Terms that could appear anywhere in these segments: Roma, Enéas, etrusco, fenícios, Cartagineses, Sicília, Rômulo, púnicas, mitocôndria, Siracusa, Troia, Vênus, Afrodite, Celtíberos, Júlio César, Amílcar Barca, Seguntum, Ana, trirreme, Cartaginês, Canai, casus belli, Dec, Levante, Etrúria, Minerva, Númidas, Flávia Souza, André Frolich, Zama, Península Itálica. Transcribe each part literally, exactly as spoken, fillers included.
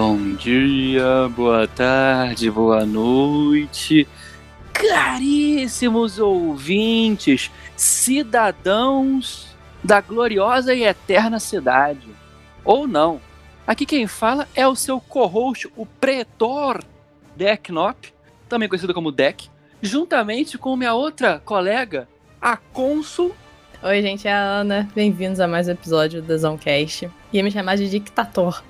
Bom dia, boa tarde, boa noite, caríssimos ouvintes, cidadãos da gloriosa e eterna cidade. Ou não. Aqui quem fala é o seu co-host, o Pretor Decnop, também conhecido como Dec, juntamente com minha outra colega, a Consul. Oi, gente, é a Ana. Bem-vindos a mais um episódio do Zomcast. Ia me chamar de dictador.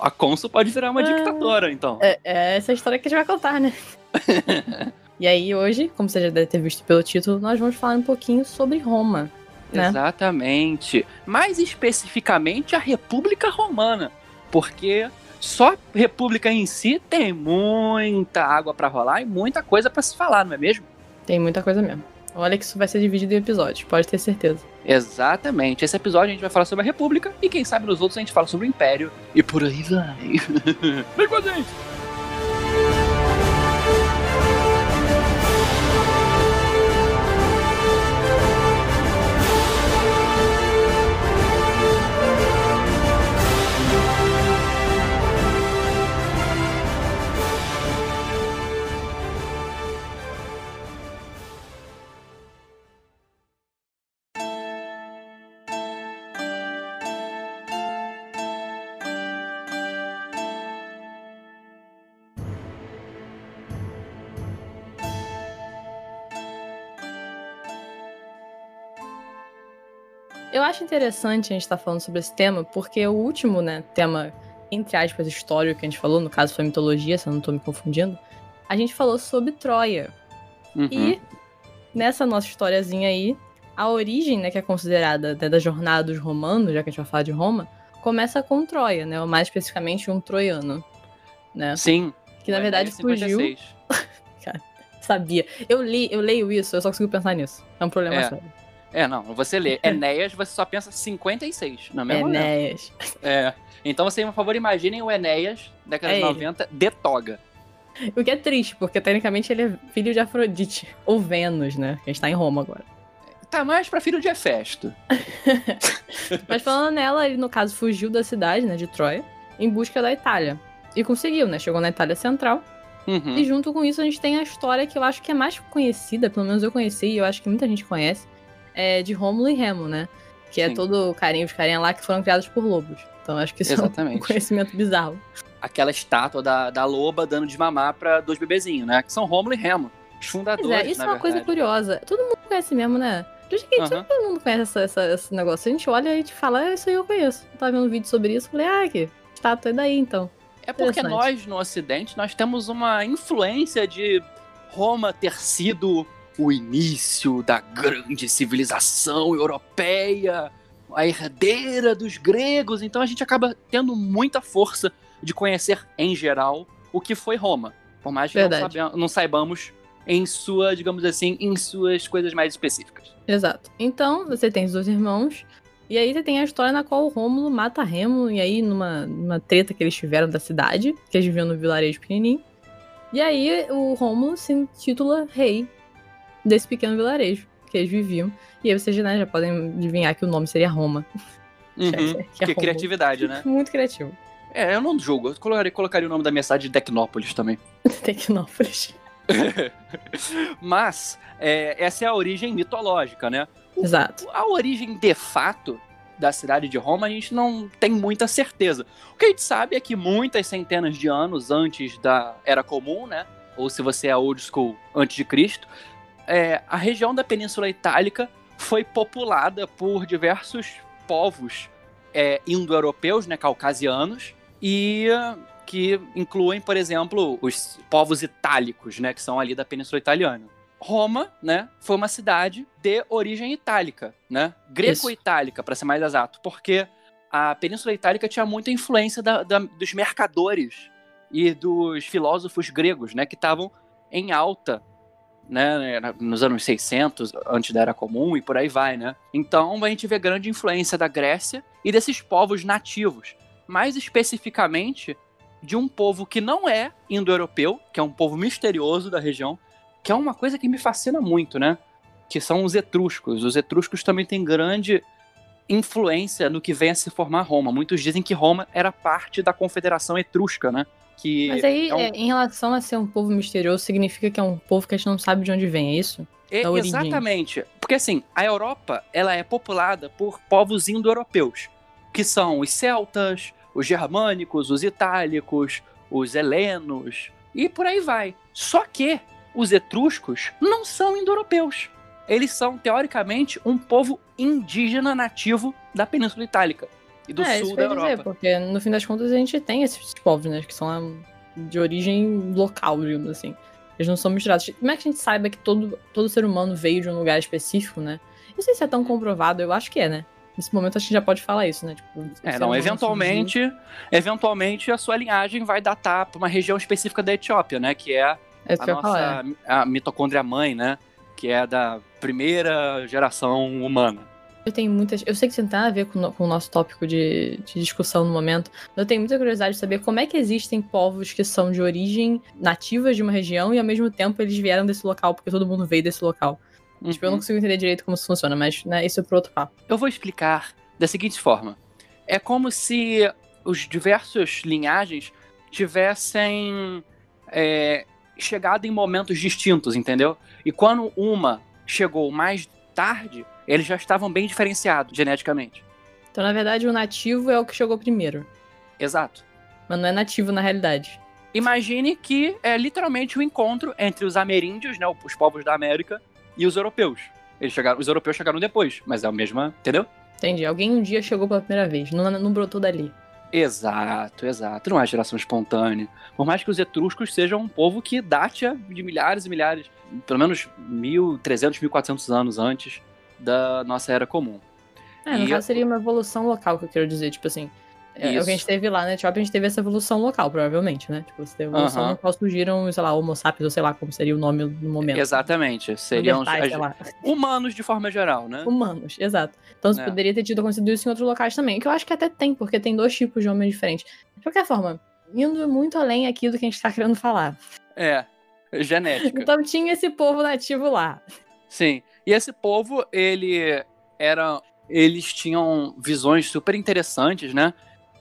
A Consul pode virar uma ah, ditadora, então. É, é essa história que a gente vai contar, né? E aí, hoje, como você já deve ter visto pelo título, nós vamos falar um pouquinho sobre Roma, né? Exatamente. Mais especificamente, a República Romana. Porque só a República em si tem muita água pra rolar e muita coisa pra se falar, não é mesmo? Tem muita coisa mesmo. Olha que isso vai ser dividido em episódios, pode ter certeza. Exatamente. Esse episódio a gente vai falar sobre a República e quem sabe nos outros a gente fala sobre o Império e por aí vai. Vem com a gente! Eu acho interessante a gente estar tá falando sobre esse tema, porque o último, né, tema, entre aspas, histórico que a gente falou, no caso foi a mitologia, se eu não estou me confundindo, a gente falou sobre Troia. Uhum. E nessa nossa historiazinha aí, a origem, né, que é considerada, né, da jornada dos romanos, já que a gente vai falar de Roma, começa com Troia, né, ou mais especificamente um troiano, né? Sim. Que na é, verdade é fugiu... Cara, sabia. Eu, li, eu leio isso, eu só consigo pensar nisso. É um problema é. sério. É, não, você lê Enéas, você só pensa cinquenta e seis, na mesma Enéas. É. Então, vocês, por favor, imaginem o Enéas, década é de noventa, ele. de toga. O que é triste, porque, tecnicamente, ele é filho de Afrodite, ou Vênus, né? Que a gente tá em Roma agora. Tá mais pra filho de Hefesto. Mas falando nela, ele, no caso, fugiu da cidade, né, de Troia, em busca da Itália. E conseguiu, né? Chegou na Itália Central. Uhum. E junto com isso, a gente tem a história que eu acho que é mais conhecida, pelo menos eu conheci, e eu acho que muita gente conhece, é de Rômulo e Remo, né? Que Sim. é todo o carinho, os carinha lá que foram criados por lobos. Então acho que isso Exatamente. é um conhecimento bizarro. Aquela estátua da, da loba dando de mamar pra dois bebezinhos, né? Que são Rômulo e Remo, os fundadores, é, isso é uma verdade. coisa curiosa. Todo mundo conhece mesmo, né? Eu acho que uhum. todo mundo conhece essa, essa, esse negócio. A gente olha e a gente fala, ah, isso aí eu conheço. Eu tava vendo um vídeo sobre isso e falei, ah, que estátua é daí, então. É porque nós, no Ocidente, nós temos uma influência de Roma ter sido... o início da grande civilização europeia, a herdeira dos gregos. Então a gente acaba tendo muita força de conhecer, em geral, o que foi Roma. Por mais que Verdade. não, saibam, não saibamos em sua, digamos assim, em suas coisas mais específicas. Exato. Então, você tem os dois irmãos, e aí você tem a história na qual o Rômulo mata Remo, e aí numa, numa treta que eles tiveram da cidade, que eles viviam no vilarejo pequenininho, e aí o Rômulo se intitula rei desse pequeno vilarejo que eles viviam. E aí vocês, né, já podem adivinhar que o nome seria Roma. Uhum, que é, que é que criatividade, né? Muito criativo. É, eu não julgo. Eu colocaria, colocaria o nome da minha cidade de Tecnópolis também. Tecnópolis. Mas é, essa é a origem mitológica, né? O, Exato. A origem de fato da cidade de Roma a gente não tem muita certeza. O que a gente sabe é que muitas centenas de anos antes da Era Comum, né? Ou se você é old school, antes de Cristo... É, a região da Península Itálica foi populada por diversos povos é, indo-europeus, né, caucasianos, e que incluem, por exemplo, os povos itálicos, né, que são ali da Península Italiana. Roma, né, foi uma cidade de origem itálica, né, greco-itálica, para ser mais exato, porque a Península Itálica tinha muita influência da, da, dos mercadores e dos filósofos gregos, né, que estavam em alta, né, nos anos seiscentos, antes da Era Comum e por aí vai, né? Então a gente vê grande influência da Grécia e desses povos nativos, mais especificamente de um povo que não é indo-europeu, que é um povo misterioso da região, que é uma coisa que me fascina muito, né? Que são os etruscos. Os etruscos também têm grande influência no que vem a se formar Roma. Muitos dizem que Roma era parte da Confederação Etrusca, né? Que Mas aí, é um... é, em relação a ser um povo misterioso, significa que é um povo que a gente não sabe de onde vem, é isso? É, exatamente. Porque assim, a Europa, ela é populada por povos indo-europeus, que são os celtas, os germânicos, os itálicos, os helenos, e por aí vai. Só que os etruscos não são indo-europeus. Eles são, teoricamente, um povo indígena nativo da Península Itálica. E do é, sul isso da Europa. Dizer, porque no fim das contas a gente tem esses povos, né? Que são de origem local, digamos assim. Eles não são misturados. Como é que a gente saiba que todo, todo ser humano veio de um lugar específico, né? Não sei se é tão comprovado, eu acho que é, né? Nesse momento a gente já pode falar isso, né? Tipo, é, não, eventualmente, surgiu... eventualmente a sua linhagem vai datar para uma região específica da Etiópia, né? Que é, é que a nossa a mitocôndria mãe, né? Que é da primeira geração humana. Eu tenho muitas. Eu sei que isso não tem nada a ver com, no, com o nosso tópico de, de discussão no momento. Mas eu tenho muita curiosidade de saber como é que existem povos que são de origem nativas de uma região e ao mesmo tempo eles vieram desse local, porque todo mundo veio desse local. Uhum. Tipo, eu não consigo entender direito como isso funciona, mas né, isso é para outro papo. Eu vou explicar da seguinte forma. É como se os diversos linhagens tivessem é, chegado em momentos distintos, entendeu? E quando uma chegou mais tarde, eles já estavam bem diferenciados geneticamente. Então, na verdade, o nativo é o que chegou primeiro. Exato. Mas não é nativo na realidade. Imagine que é literalmente o um encontro entre os ameríndios, né, os povos da América, e os europeus. Eles chegaram, os europeus chegaram depois, mas é a mesma, entendeu? Entendi. Alguém um dia chegou pela primeira vez, não, não brotou dali. Exato, exato. Não é geração espontânea. Por mais que os etruscos sejam um povo que date de milhares e milhares, pelo menos mil e trezentos, mil e quatrocentos anos antes da nossa era comum. É, no e caso eu... seria uma evolução local, que eu quero dizer, tipo assim, é, é o que a gente teve lá na Etiópia, a gente teve essa evolução local, provavelmente, né? Tipo, essa evolução uh-huh. local surgiram, sei lá, homo sapiens, ou sei lá como seria o nome no momento. Exatamente, seriam sei lá. Humanos de forma geral, né? Humanos, exato. Então é. poderia ter tido acontecido isso em outros locais também, que eu acho que até tem, porque tem dois tipos de homens diferentes. De qualquer forma, indo muito além aqui do que a gente tá querendo falar. É, genética. Então tinha esse povo nativo lá. Sim, e esse povo, ele era, eles tinham visões super interessantes, né?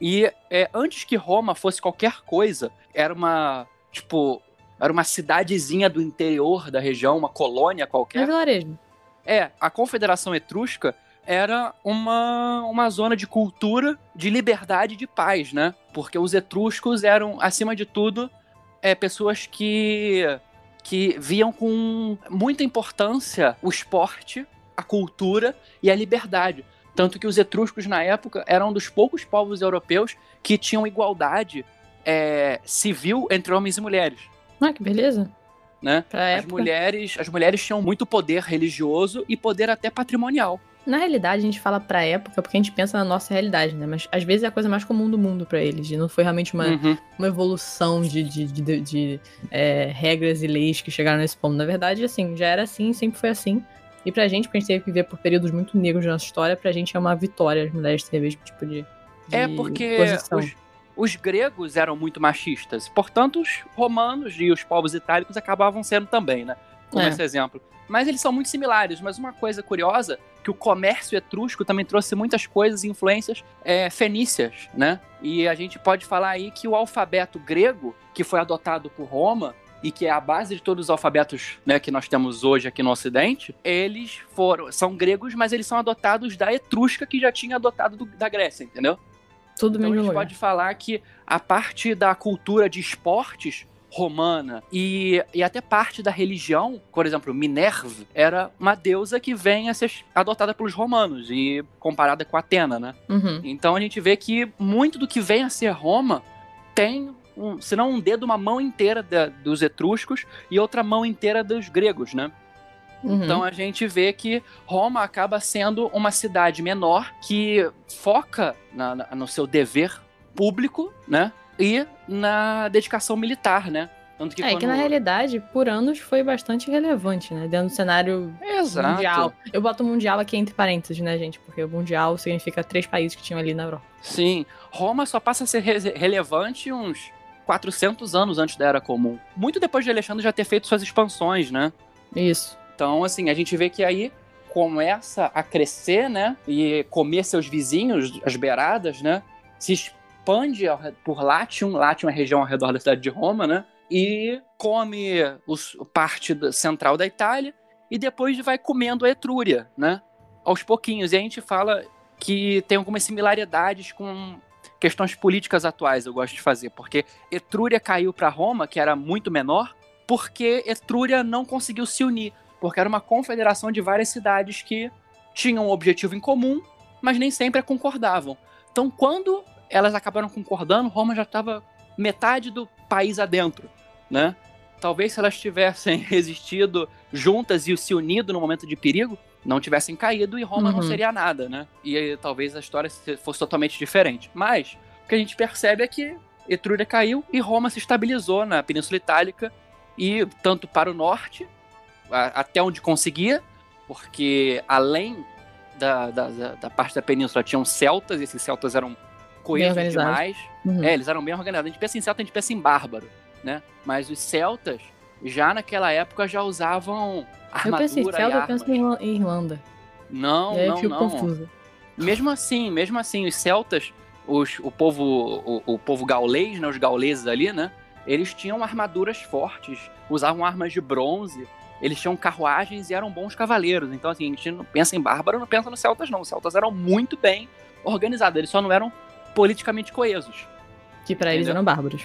E é, antes que Roma fosse qualquer coisa, era uma, tipo, era uma cidadezinha do interior da região, uma colônia qualquer. Um vilarejo. É, a Confederação Etrusca era uma, uma zona de cultura, de liberdade e de paz, né? Porque os etruscos eram, acima de tudo, é, pessoas que... que viam com muita importância o esporte, a cultura e a liberdade. Tanto que os etruscos, na época, eram um dos poucos povos europeus que tinham igualdade é, civil entre homens e mulheres. Ah, que beleza. Né? As mulheres, as mulheres tinham muito poder religioso e poder até patrimonial. Na realidade, a gente fala pra época porque a gente pensa na nossa realidade, né? Mas às vezes é a coisa mais comum do mundo pra eles. E não foi realmente uma, uhum. uma evolução de, de, de, de, de é, regras e leis que chegaram nesse ponto. Na verdade, assim, já era assim, sempre foi assim. E pra gente, porque a gente teve que viver por períodos muito negros da nossa história, pra gente é uma vitória as mulheres terem esse tipo de, de É porque os, os gregos eram muito machistas. Portanto, os romanos e os povos itálicos acabavam sendo também, né? Como é. esse exemplo. Mas eles são muito similares. Mas uma coisa curiosa, que o comércio etrusco também trouxe muitas coisas e influências é, fenícias, né? E a gente pode falar aí que o alfabeto grego, que foi adotado por Roma, e que é a base de todos os alfabetos, né, que nós temos hoje aqui no Ocidente, eles foram, são gregos, mas eles são adotados da Etrusca, que já tinha adotado do, da Grécia, entendeu? Tudo então mesmo a gente lugar. Pode falar que a parte da cultura de esportes romana e, e até parte da religião, por exemplo, Minerva era uma deusa que vem a ser adotada pelos romanos e comparada com Atena, né? Uhum. Então a gente vê que muito do que vem a ser Roma tem, um, se não um dedo, uma mão inteira da, dos etruscos e outra mão inteira dos gregos, né? Uhum. Então a gente vê que Roma acaba sendo uma cidade menor que foca na, na, no seu dever público, né? E na dedicação militar, né? Tanto que é, quando... que na realidade, por anos, foi bastante relevante, né? Dentro do cenário Exato. mundial. Eu boto mundial aqui entre parênteses, né, gente? Porque o mundial significa três países que tinham ali na Europa. Sim. Roma só passa a ser re- relevante uns quatrocentos anos antes da Era Comum. Muito depois de Alexandre já ter feito suas expansões, né? Isso. Então, assim, a gente vê que aí começa a crescer, né, e comer seus vizinhos, as beiradas, né, se expande por Latium, Latium é a região ao redor da cidade de Roma, né, e come os, parte da, central da Itália, e depois vai comendo a Etrúria, né, aos pouquinhos. E a gente fala que tem algumas similaridades com questões políticas atuais, eu gosto de fazer, porque Etrúria caiu para Roma, que era muito menor, porque Etrúria não conseguiu se unir, porque era uma confederação de várias cidades que tinham um objetivo em comum, mas nem sempre concordavam. Então, quando elas acabaram concordando, Roma já estava metade do país adentro, né? Talvez se elas tivessem resistido juntas e se unido no momento de perigo, não tivessem caído e Roma uhum. não seria nada, né? E talvez a história fosse totalmente diferente. Mas o que a gente percebe é que Etrúria caiu e Roma se estabilizou na Península Itálica, e tanto para o norte, a, até onde conseguia, porque além da, da, da, da parte da península tinham celtas, e esses celtas eram coesos demais. Uhum. É, eles eram bem organizados. A gente pensa em celta, a gente pensa em bárbaro, né? Mas os celtas, já naquela época, já usavam armadura. Eu pensei, celta, eu penso em Irlanda. Não, é, não, eu fico não. Confusa. Mesmo assim, mesmo assim, os celtas, os, o, povo, o, o povo gaulês, né, os gauleses ali, né, eles tinham armaduras fortes, usavam armas de bronze, eles tinham carruagens e eram bons cavaleiros. Então, assim, a gente não pensa em bárbaro, não pensa nos celtas, não. Os celtas eram muito bem organizados, eles só não eram politicamente coesos. Que pra entendeu? Eles eram bárbaros.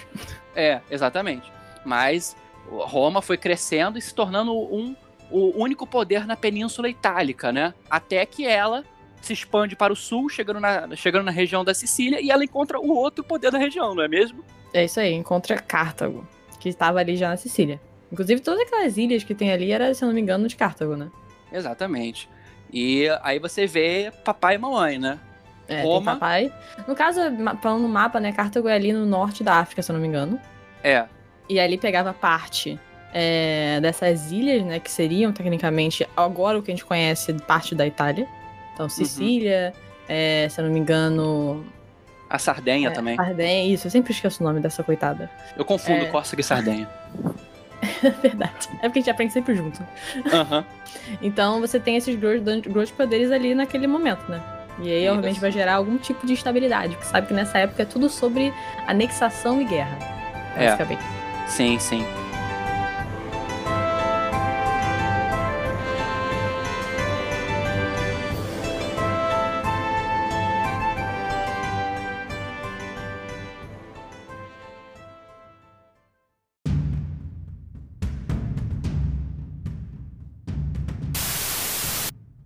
É, exatamente. Mas Roma foi crescendo e se tornando um... o único poder na Península Itálica, né? Até que ela se expande para o sul, chegando na, chegando na região da Sicília, e ela encontra o outro poder da região, não é mesmo? É isso aí, encontra Cartago, que estava ali já na Sicília. Inclusive, todas aquelas ilhas que tem ali era, se eu não me engano, de Cartago, né? Exatamente. E aí você vê papai e mamãe, né? É, Roma... tem papai. No caso, falando no mapa, né? Cartago é ali no norte da África, se eu não me engano. É. E ali pegava parte... É, dessas ilhas, né, que seriam tecnicamente agora o que a gente conhece parte da Itália. Então, Sicília, uhum. é, se eu não me engano... A Sardenha é, também. Sardenha, isso, eu sempre esqueço o nome dessa coitada. Eu confundo é... Córcega e Sardenha. É verdade, é porque a gente aprende sempre junto. Uhum. Então, você tem esses grandes poderes ali naquele momento, né? E aí, obviamente, vai gerar algum tipo de instabilidade, porque sabe que nessa época é tudo sobre anexação e guerra, basicamente. É. Sim, sim.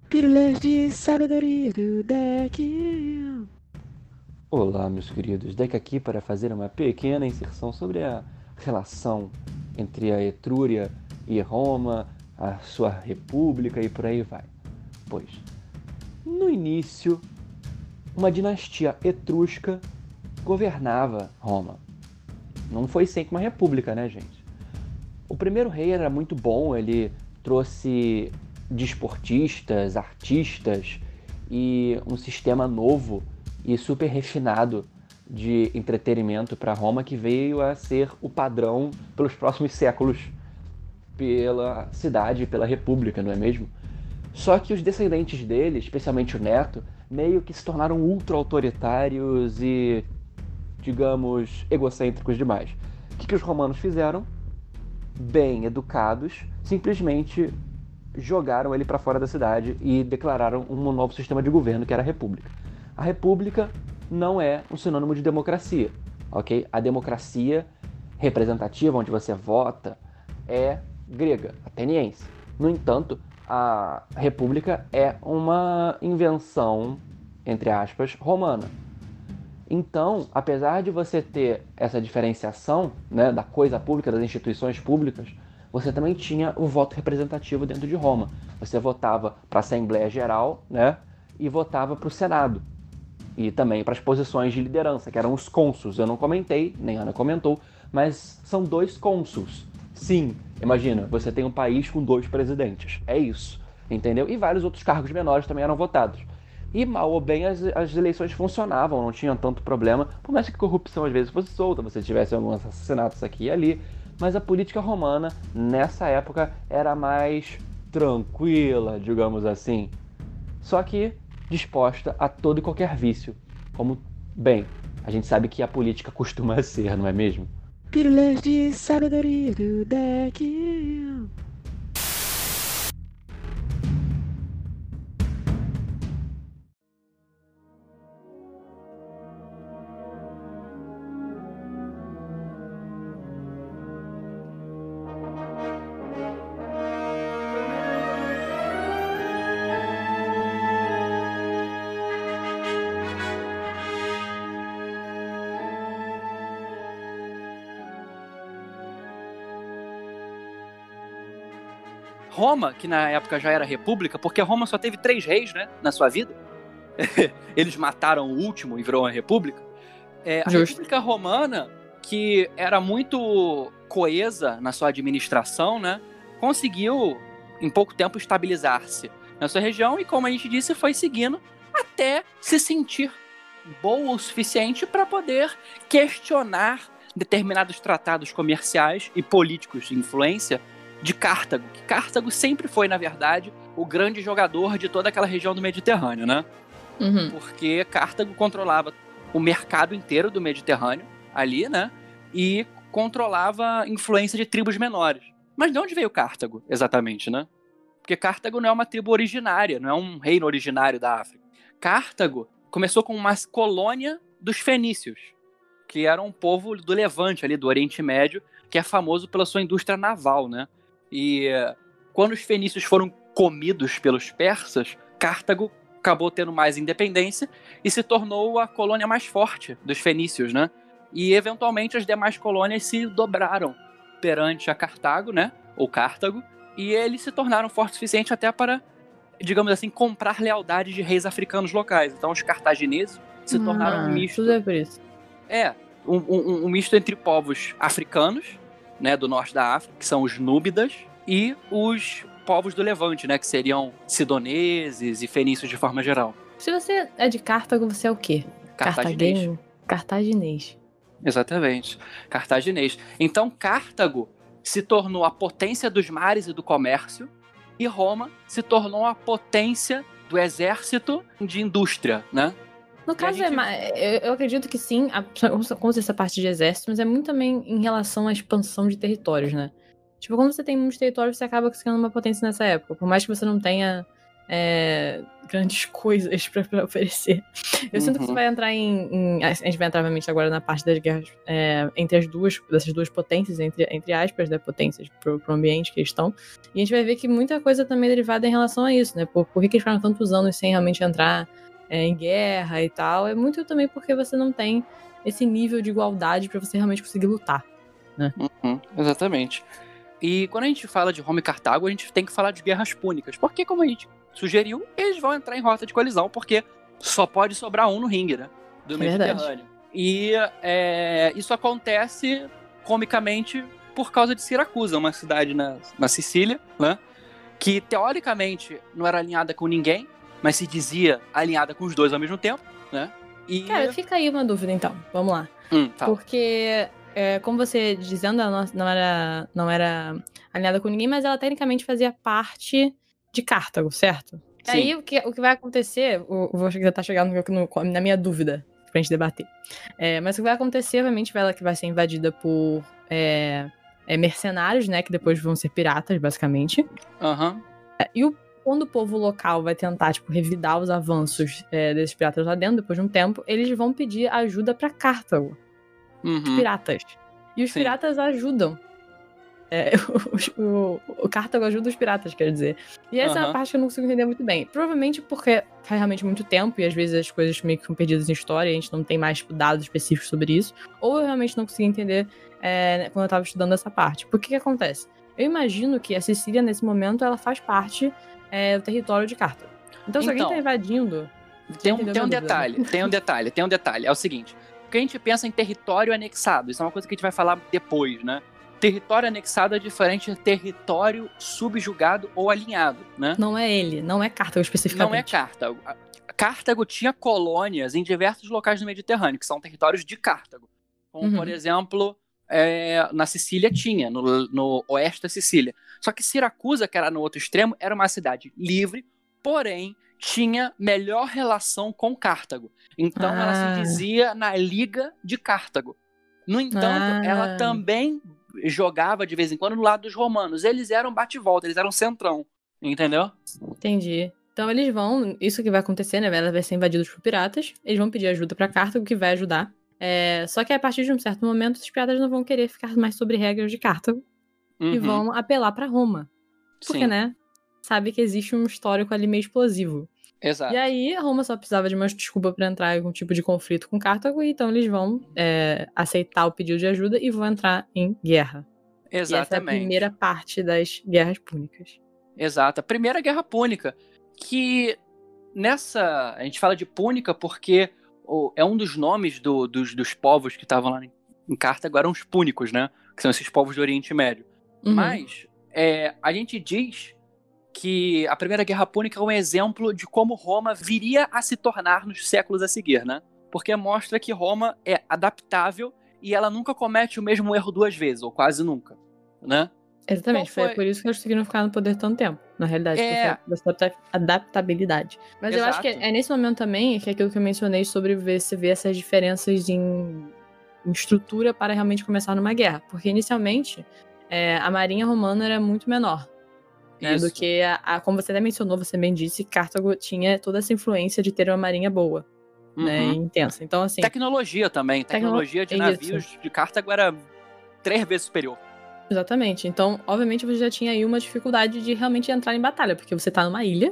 Pílulas de sabedoria do deck. Olá, meus queridos. Deck aqui para fazer uma pequena inserção sobre a relação entre a Etrúria e Roma, a sua república e por aí vai. Pois, no início, uma dinastia etrusca governava Roma. Não foi sempre uma república, né, gente? O primeiro rei era muito bom, ele trouxe... desportistas, artistas e um sistema novo e super refinado de entretenimento para Roma, que veio a ser o padrão pelos próximos séculos pela cidade, pela república, não é mesmo? Só que os descendentes dele, especialmente o neto, meio que se tornaram ultra-autoritários e, digamos, egocêntricos demais. O que, que os romanos fizeram? Bem educados, simplesmente... jogaram ele para fora da cidade e declararam um novo sistema de governo, que era a república. A república não é um sinônimo de democracia, ok? A democracia representativa, onde você vota, é grega, ateniense. No entanto, a república é uma invenção, entre aspas, romana. Então, apesar de você ter essa diferenciação, né, da coisa pública, das instituições públicas, você também tinha o voto representativo dentro de Roma. Você votava para a Assembleia Geral, né? E votava para o Senado. E também para as posições de liderança, que eram os cônsuls. Eu não comentei, nem a Ana comentou, mas são dois cônsuls. Sim, imagina, você tem um país com dois presidentes. É isso, entendeu? E vários outros cargos menores também eram votados. E mal ou bem as, as eleições funcionavam, não tinha tanto problema. Por mais que a corrupção às vezes fosse solta, você tivesse alguns assassinatos aqui e ali... Mas a política romana, nessa época, era mais tranquila, digamos assim, só que disposta a todo e qualquer vício, como, bem, a gente sabe que a política costuma ser, não é mesmo? Pílulas de sabedoria do deck. Roma, que na época já era república, porque Roma só teve três reis, né, na sua vida. Eles mataram o último e virou uma república. É, a República Romana, que era muito coesa na sua administração, né, conseguiu, em pouco tempo, estabilizar-se na sua região e, como a gente disse, foi seguindo até se sentir boa o suficiente para poder questionar determinados tratados comerciais e políticos de influência de Cartago, que Cartago sempre foi, na verdade, o grande jogador de toda aquela região do Mediterrâneo, né? Uhum. Porque Cartago controlava o mercado inteiro do Mediterrâneo ali, né? E controlava a influência de tribos menores. Mas de onde veio Cartago, exatamente, né? Porque Cartago não é uma tribo originária, não é um reino originário da África. Cartago começou com uma colônia dos fenícios, que era um povo do Levante, ali do Oriente Médio, que é famoso pela sua indústria naval, né? E quando os fenícios foram comidos pelos persas, Cartago acabou tendo mais independência e se tornou a colônia mais forte dos fenícios, né? E eventualmente as demais colônias se dobraram perante a Cartago, né? Ou Cartago, e eles se tornaram fortes o suficiente até para, digamos assim, comprar lealdade de reis africanos locais. Então os cartagineses se ah, tornaram um misto. Tudo é por isso. É, um, um, um misto entre povos africanos, né, do norte da África, que são os Númidas, e os povos do Levante, né, que seriam sidoneses e fenícios de forma geral. Se você é de Cartago, você é o quê? Cartaginês. Cartaginês. Exatamente. Cartaginês. Então, Cartago se tornou a potência dos mares e do comércio, e Roma se tornou a potência do exército e de indústria, né? No caso, gente... é, eu acredito que sim, com essa parte de exército, mas é muito também em relação à expansão de territórios, né? Tipo, quando você tem muitos territórios, você acaba ficando uma potência nessa época. Por mais que você não tenha é, grandes coisas pra, pra oferecer. Eu uhum. sinto que você vai entrar em, em... A gente vai entrar, obviamente, agora na parte das guerras é, entre as duas, dessas duas potências, entre, entre aspas, né, potências pro, pro ambiente que eles estão. E a gente vai ver que muita coisa também é derivada em relação a isso, né? Por, por que eles ficaram tantos anos sem realmente entrar... É, em guerra e tal, é muito também porque você não tem esse nível de igualdade pra você realmente conseguir lutar, né? Uhum, exatamente. E quando a gente fala de Roma e Cartago, a gente tem que falar de guerras púnicas, porque, como a gente sugeriu, eles vão entrar em rota de colisão, porque só pode sobrar um no ringue, né? Do Mediterrâneo. E é, isso acontece, comicamente, por causa de Siracusa, uma cidade na, na Sicília, né? Que, teoricamente, não era alinhada com ninguém, mas se dizia alinhada com os dois ao mesmo tempo, né? E... Cara, fica aí uma dúvida, então. Vamos lá. Hum, tá. Porque, é, como você dizendo, ela não era, não era alinhada com ninguém, mas ela tecnicamente fazia parte de Cartago, certo? Sim. Aí o que, o que vai acontecer, eu vou tentar chegar no, no, na minha dúvida, pra gente debater. É, mas o que vai acontecer, obviamente, ela que vai ser invadida por é, é, mercenários, né? Que depois vão ser piratas, basicamente. Aham. Uhum. É, e o Quando o povo local vai tentar, tipo, revidar os avanços é, desses piratas lá dentro, depois de um tempo, eles vão pedir ajuda pra Cartago. Uhum. Os piratas. E os Sim. piratas ajudam. É, o, o, o Cartago ajuda os piratas, quer dizer. E essa uhum. é a parte que eu não consigo entender muito bem. Provavelmente porque faz realmente muito tempo e às vezes as coisas meio que são perdidas em história e a gente não tem mais dados específicos sobre isso. Ou eu realmente não consegui entender é, quando eu tava estudando essa parte. Por que que acontece? Eu imagino que a Sicília, nesse momento, ela faz parte... É o território de Cartago. Então, se então, alguém tá invadindo... Tem um, tem um detalhe, tem um detalhe, tem um detalhe. É o seguinte, porque a gente pensa em território anexado, isso é uma coisa que a gente vai falar depois, né? Território anexado é diferente de território subjugado ou alinhado, né? Não é ele, não é Cartago especificamente. Não é Cartago. Cartago tinha colônias em diversos locais do Mediterrâneo, que são territórios de Cartago. Como, uhum. por exemplo, é, na Sicília tinha, no, no oeste da Sicília. Só que Siracusa, que era no outro extremo, era uma cidade livre, porém tinha melhor relação com Cartago. Então ah. ela se dizia na Liga de Cartago. No entanto, ah. ela também jogava de vez em quando no lado dos romanos. Eles eram bate-volta, eles eram centrão, entendeu? Entendi. Então eles vão, isso que vai acontecer, né? Ela vai ser invadida por piratas, eles vão pedir ajuda pra Cartago, que vai ajudar. É, só que a partir de um certo momento, os piratas não vão querer ficar mais sobre regras de Cartago, uhum. e vão apelar pra Roma. Porque, Sim. né, sabe que existe um histórico ali meio explosivo. Exato. E aí, a Roma só precisava de uma desculpa pra entrar em algum tipo de conflito com Cartago, e então eles vão é, aceitar o pedido de ajuda e vão entrar em guerra. Exatamente. E essa é a primeira parte das guerras púnicas. Exato. A primeira guerra púnica. Que nessa... A gente fala de púnica porque é um dos nomes do, dos, dos povos que estavam lá em Cartago, eram os púnicos, né? Que são esses povos do Oriente Médio. Uhum. Mas é, a gente diz que a Primeira Guerra Púnica é um exemplo de como Roma viria a se tornar nos séculos a seguir, né? Porque mostra que Roma é adaptável e ela nunca comete o mesmo erro duas vezes, ou quase nunca, né? Exatamente, foi... foi por isso que eles conseguiram ficar no poder tanto tempo, na realidade, é... por causa da adaptabilidade. Mas Exato. eu acho que é nesse momento também, que é aquilo que eu mencionei sobre ver, se ver essas diferenças em, em estrutura para realmente começar numa guerra. Porque inicialmente, é, a marinha romana era muito menor, né, do que, a, a, como você até mencionou, você bem disse, Cartago tinha toda essa influência de ter uma marinha boa. Uhum. Né, intensa. Então, assim, tecnologia também, tecnologia tecno... de navios isso. de Cartago era três vezes superior. Exatamente, então obviamente você já tinha aí uma dificuldade de realmente entrar em batalha, porque você tá numa ilha,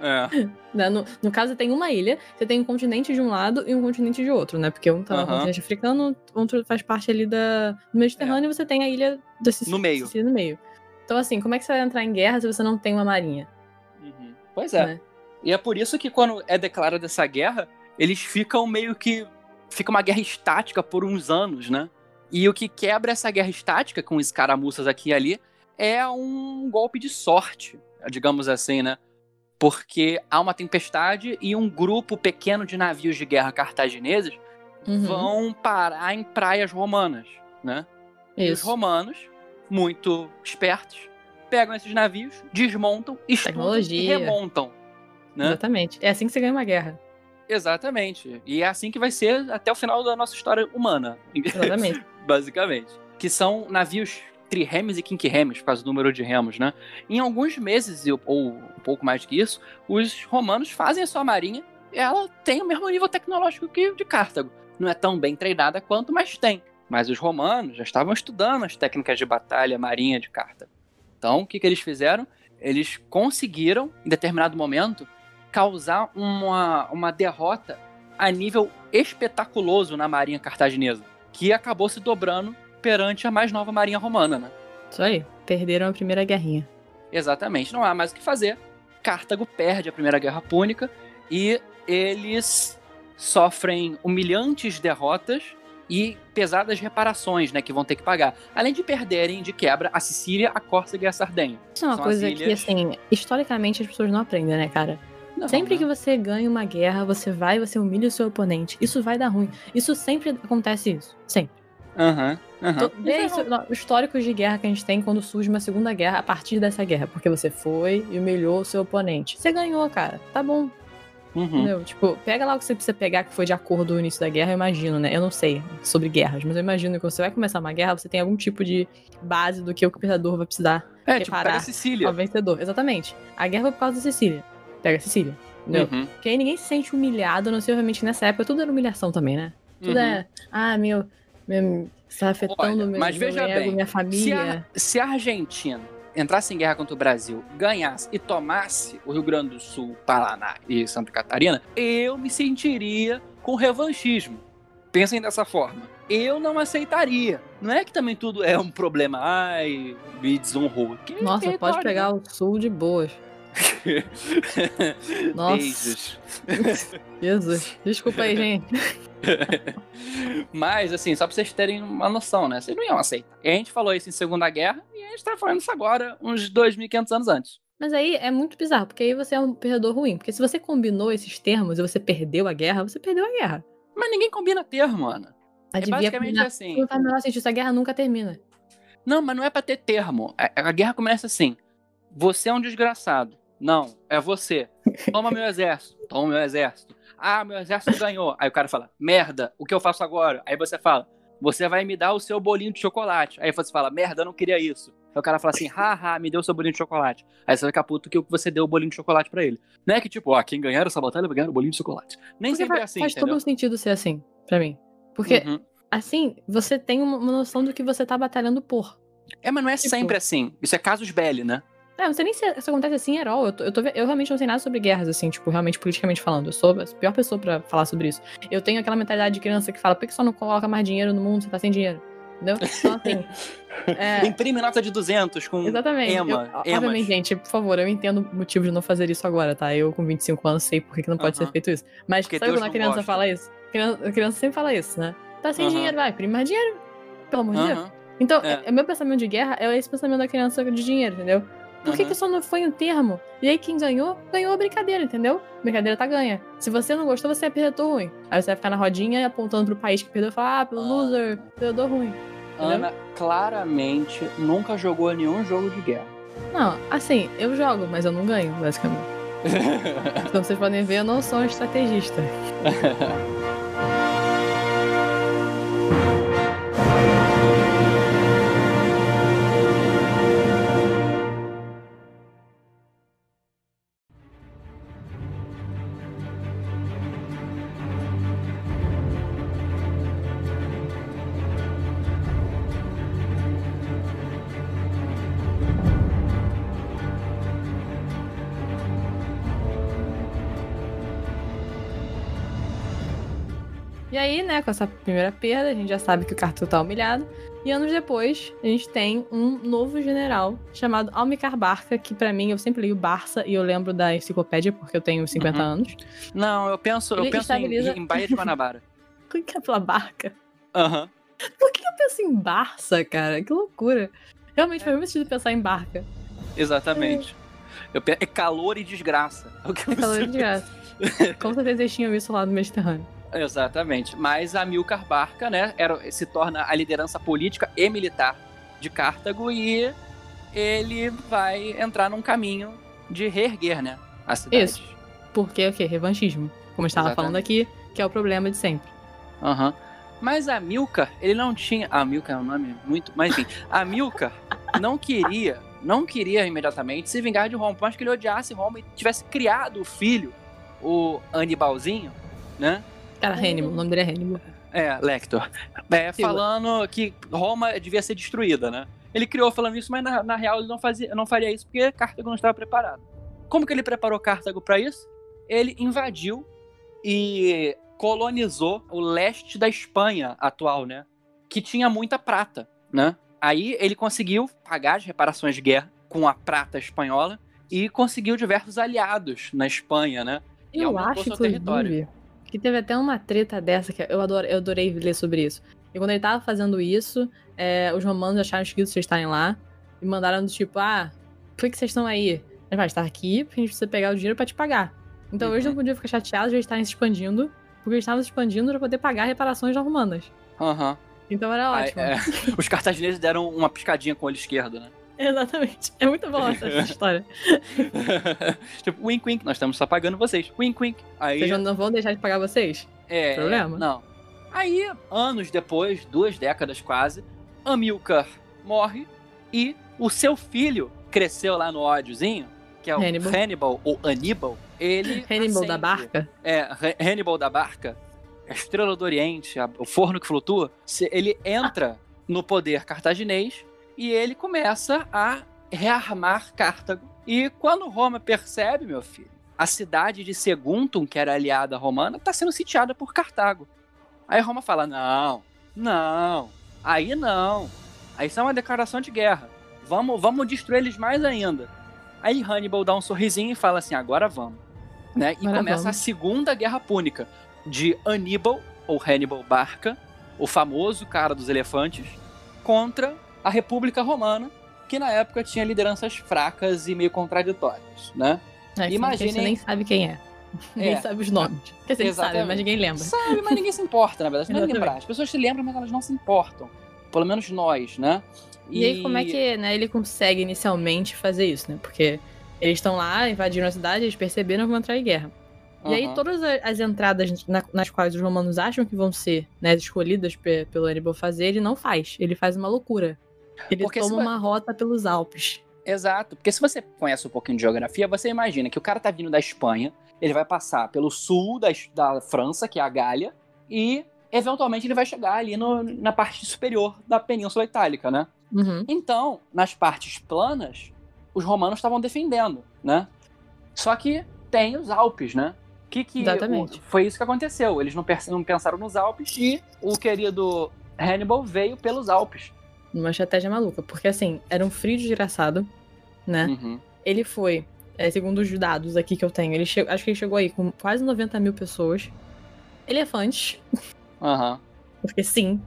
é. no, no caso você tem uma ilha, você tem um continente de um lado e um continente de outro, né, porque um tá no uhum. continente africano, outro faz parte ali da, do Mediterrâneo, é. e você tem a ilha da Sicília no meio. no meio. Então assim, como é que você vai entrar em guerra se você não tem uma marinha? Uhum. Pois é, né? E é por isso que quando é declarada essa guerra, eles ficam meio que, fica uma guerra estática por uns anos, né? E o que quebra essa guerra estática, com escaramuças aqui e ali, é um golpe de sorte, digamos assim, né? Porque há uma tempestade e um grupo pequeno de navios de guerra cartagineses uhum. vão parar em praias romanas, né? Isso. E os romanos, muito espertos, pegam esses navios, desmontam, estudam e remontam. Né? Exatamente. É assim que você ganha uma guerra. Exatamente. E é assim que vai ser até o final da nossa história humana. Exatamente. Basicamente. Que são navios triremes e quinquirremes, por causa do número de remos, né? Em alguns meses, ou um pouco mais que isso, os romanos fazem a sua marinha e ela tem o mesmo nível tecnológico que de Cartago. Não é tão bem treinada quanto, mas tem. Mas os romanos já estavam estudando as técnicas de batalha marinha de Cartago. Então, o que, que eles fizeram? Eles conseguiram, em determinado momento, causar uma, uma derrota a nível espetaculoso na marinha cartaginesa, que acabou se dobrando perante a mais nova marinha romana, né? Isso aí, perderam a primeira guerrinha. Exatamente, não há mais o que fazer. Cartago perde a primeira guerra púnica e eles sofrem humilhantes derrotas e pesadas reparações, né, que vão ter que pagar. Além de perderem, de quebra, a Sicília, a Córcega e a Sardenha. Isso é uma São coisa ilhas... que, assim, historicamente as pessoas não aprendem, né, cara? Não, sempre não. que você ganha uma guerra, você vai e você humilha o seu oponente. Isso vai dar ruim. Isso sempre acontece isso. Sempre. Aham, uhum, aham. Uhum. Desde os históricos de guerra que a gente tem quando surge uma segunda guerra, a partir dessa guerra. Porque você foi e humilhou o seu oponente. Você ganhou, cara. Tá bom. Uhum. Entendeu? Tipo, pega lá o que você precisa pegar que foi de acordo no início da guerra, eu imagino, né? Eu não sei sobre guerras, mas eu imagino que quando você vai começar uma guerra, você tem algum tipo de base do que o pensador vai precisar é, preparar tipo, ao vencedor. Exatamente. A guerra foi por causa da Sicília. Pega a Sicília, entendeu? Uhum. Porque aí ninguém se sente humilhado, não sei, obviamente nessa época tudo era humilhação também, né? Tudo uhum. é, ah, meu, meu, está afetando Olha, meu, mas meu veja ego, bem, minha família. Se a, se a Argentina entrasse em guerra contra o Brasil, ganhasse e tomasse o Rio Grande do Sul, Paraná e Santa Catarina, eu me sentiria com revanchismo. Pensem dessa forma. Eu não aceitaria. Não é que também tudo é um problema, ai, me desonrou. Que Nossa, território? Pode pegar o Sul de boas. Nossa. Beijos. Jesus. Desculpa aí, gente. Mas, assim, só pra vocês terem uma noção, né? Vocês não iam aceitar. E a gente falou isso em Segunda Guerra e a gente tá falando isso agora, uns dois mil e quinhentos anos antes. Mas aí é muito bizarro, porque aí você é um perdedor ruim. Porque se você combinou esses termos e você perdeu a guerra, você perdeu a guerra. Mas ninguém combina termo, Ana. É basicamente combinar. assim. Não faz o menor sentido, essa guerra nunca termina. Não, mas não é pra ter termo. A, a guerra começa assim. Você é um desgraçado. Não, é você. Toma meu exército. Toma meu exército. Ah, meu exército ganhou. Aí o cara fala, merda, o que eu faço agora? Aí você fala, você vai me dar o seu bolinho de chocolate. Aí você fala, merda, eu não queria isso. Aí o cara fala assim, haha, me deu o seu bolinho de chocolate. Aí você fica puto que você deu o bolinho de chocolate pra ele. Não é que tipo, ó, quem ganhar essa batalha vai ganhar o bolinho de chocolate. Nem Porque sempre é assim, faz entendeu? Todo sentido ser assim, pra mim. Porque, uhum. assim, você tem uma noção do que você tá batalhando por. É, mas não é tipo... sempre assim. Isso é casus belli, né? É, eu não sei nem se isso acontece assim at all. Eu, tô, eu, tô, eu realmente não sei nada sobre guerras, assim, tipo, realmente politicamente falando. Eu sou a pior pessoa pra falar sobre isso. Eu tenho aquela mentalidade de criança que fala, por que só não coloca mais dinheiro no mundo, você tá sem dinheiro? Entendeu? Então, assim... é... Imprime nota de duzentos com Exatamente. Ema. Eu, obviamente, gente, por favor, eu entendo o motivo de não fazer isso agora, tá? Eu com vinte e cinco anos sei por que não pode uh-huh. ser feito isso. Mas Porque sabe Deus quando a criança gosta. Fala isso? A criança, a criança sempre fala isso, né? Tá sem uh-huh. dinheiro, vai, imprime mais dinheiro. Pelo amor de uh-huh. Deus. Então, é. É, meu pensamento de guerra é esse pensamento da criança de dinheiro, entendeu? Por uhum. que, que só não foi um termo? E aí quem ganhou, ganhou a brincadeira, entendeu? Brincadeira tá ganha. Se você não gostou, você apertou ruim. Aí você vai ficar na rodinha apontando pro país que perdeu e falar, ah, pelo Ana. Loser, perdeu ruim. Entendeu? Ana claramente nunca jogou nenhum jogo de guerra. Não, assim, eu jogo, mas eu não ganho, basicamente. Então vocês podem ver, eu não sou um estrategista. E aí, né, com essa primeira perda, a gente já sabe que o Cartu tá humilhado. E anos depois, a gente tem um novo general chamado Amílcar Barca, que pra mim, eu sempre leio Barça e eu lembro da enciclopédia, porque eu tenho cinquenta uhum. anos. Não, eu penso, eu penso estabiliza... em, em Baía de Guanabara. Por que é pela Barca? Aham. Uhum. Por que eu penso em Barça, cara? Que loucura. Realmente, foi muito difícil pensar em Barca. Exatamente. É, eu pe... é calor e desgraça. É, o que é eu calor e desgraça. Com certeza eles tinham isso lá no Mediterrâneo. Exatamente, mas Amílcar Barca, né, era, se torna a liderança política e militar de Cartago e ele vai entrar num caminho de reerguer, né, a cidade. Isso, porque o okay, que? Revanchismo, como eu estava Exatamente. Falando aqui, que é o problema de sempre. Aham, uhum. Mas Amílcar, ele não tinha... Amílcar é um nome muito... Mas enfim, Amílcar não queria, não queria imediatamente se vingar de Roma, mas que ele odiasse Roma e tivesse criado o filho, o Hannibalzinho, né, Cara, Hannibal, o nome dele é Hannibal. É, Lector. É, falando que Roma devia ser destruída, né? Ele criou falando isso, mas na, na real ele não, fazia, não faria isso porque Cartago não estava preparado. Como que ele preparou Cartago para isso? Ele invadiu e colonizou o leste da Espanha atual, né? Que tinha muita prata, né? Aí ele conseguiu pagar as reparações de guerra com a prata espanhola e conseguiu diversos aliados na Espanha, né? E Eu aumentou acho seu que território. Que teve até uma treta dessa, que eu, adoro, eu adorei ler sobre isso. E quando ele tava fazendo isso, é, os romanos acharam esquisito vocês estarem lá. E mandaram do tipo, ah, por que vocês estão aí? A gente tá aqui, porque a gente precisa pegar o dinheiro pra te pagar. Então uhum. eles não podiam ficar chateados de eles estarem se expandindo, porque eles estavam se expandindo pra poder pagar reparações das romanas. Uhum. Então era ótimo. Ai, é. Os cartagineses deram uma piscadinha com o olho esquerdo, né? Exatamente. É muito bom essa história. Tipo, wink, wink, nós estamos só pagando vocês. Wink, wink. Aí... Vocês não vão deixar de pagar vocês? É. Problema? Não. Aí, anos depois, duas décadas quase, Amílcar morre e o seu filho cresceu lá no ódiozinho, que é o Hannibal, Hannibal ou Aníbal. Ele Hannibal acende. Da Barca? É, Hannibal da Barca, a estrela do Oriente, o forno que flutua. Ele entra ah. no poder cartaginês. E ele começa a rearmar Cartago. E quando Roma percebe, meu filho, a cidade de Seguntum, que era aliada romana, está sendo sitiada por Cartago. Aí Roma fala, não, não, aí não. Aí isso é uma declaração de guerra. Vamos, vamos destruir eles mais ainda. Aí Hannibal dá um sorrisinho e fala assim, agora vamos. Né? E agora começa vamos. A Segunda Guerra Púnica, de Aníbal, ou Hannibal Barca, o famoso cara dos elefantes, contra... a República Romana, que na época tinha lideranças fracas e meio contraditórias, né? É, imaginem... Você nem sabe quem é. Nem é. Sabe os nomes. Quer dizer, sabe, mas ninguém lembra. Sabe, mas ninguém se importa, na verdade. Não é lembrar. As pessoas se lembram, mas elas não se importam. pelo menos nós, né? E, e aí como é que, né, ele consegue inicialmente fazer isso, né? Porque eles estão lá, invadiram a cidade, eles perceberam que vão entrar em guerra. E uhum. aí todas as entradas na, nas quais os romanos acham que vão ser, né, escolhidas pe, pelo Hannibal fazer, ele não faz. Ele faz uma loucura. Ele porque toma uma vai... rota pelos Alpes. Exato. Porque se você conhece um pouquinho de geografia, você imagina que o cara tá vindo da Espanha, ele vai passar pelo sul da, da França, que é a Gália, e eventualmente ele vai chegar ali no, na parte superior da Península Itálica, né? Uhum. Então, nas partes planas, os romanos estavam defendendo, né? Só que tem os Alpes, né? Que que Exatamente. O, foi isso que aconteceu. Eles não, pers- não pensaram nos Alpes e o querido Hannibal veio pelos Alpes. Uma estratégia maluca, porque assim, era um frio desgraçado, né? Uhum. Ele foi, é, segundo os dados aqui que eu tenho, ele che- acho que ele chegou aí com quase noventa mil pessoas. Elefantes. Uhum. Porque sim.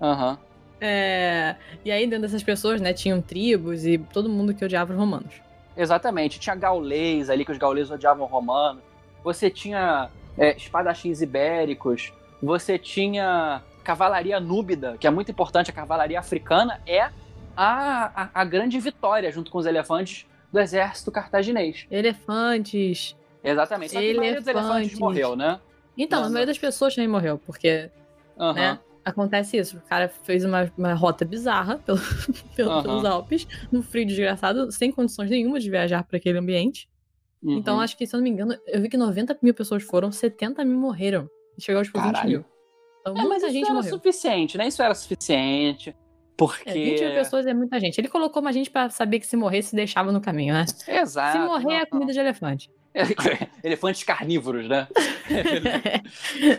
Uhum. É... E aí dentro dessas pessoas, né, tinham tribos e todo mundo que odiava os romanos. Exatamente. Tinha gaulês ali, que os gaulês odiavam romanos. Você tinha é, espadachins ibéricos, você tinha cavalaria núbida, que é muito importante, a cavalaria africana é a, a, a grande vitória, junto com os elefantes, do exército cartaginês. Elefantes. Exatamente, só que elefantes. A maioria dos elefantes morreu, né? Então, Mas, a maioria das pessoas também morreu, porque uh-huh. né, acontece isso, o cara fez uma, uma rota bizarra pelo, pelo, uh-huh. pelos Alpes, num frio desgraçado, sem condições nenhuma de viajar para aquele ambiente. Uhum. Então, acho que, se eu não me engano, eu vi que noventa mil pessoas foram, setenta mil morreram. Chegou, tipo, Caralho. vinte mil. Então, é, muita mas isso gente era morreu. suficiente, né? Isso era suficiente, porque... É, vinte mil pessoas é muita gente. Ele colocou uma gente pra saber que se morresse, se deixava no caminho, né? Exato. Se morrer, é comida de elefante. Elefantes carnívoros, né?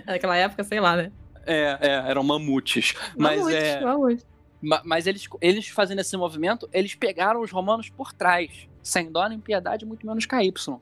Naquela época, sei lá, né? É, é eram mamutes. Mamutes, mas, é... mamutes. Mas eles, eles fazendo esse movimento, eles pegaram os romanos por trás, sem dó nem piedade, muito menos K Y.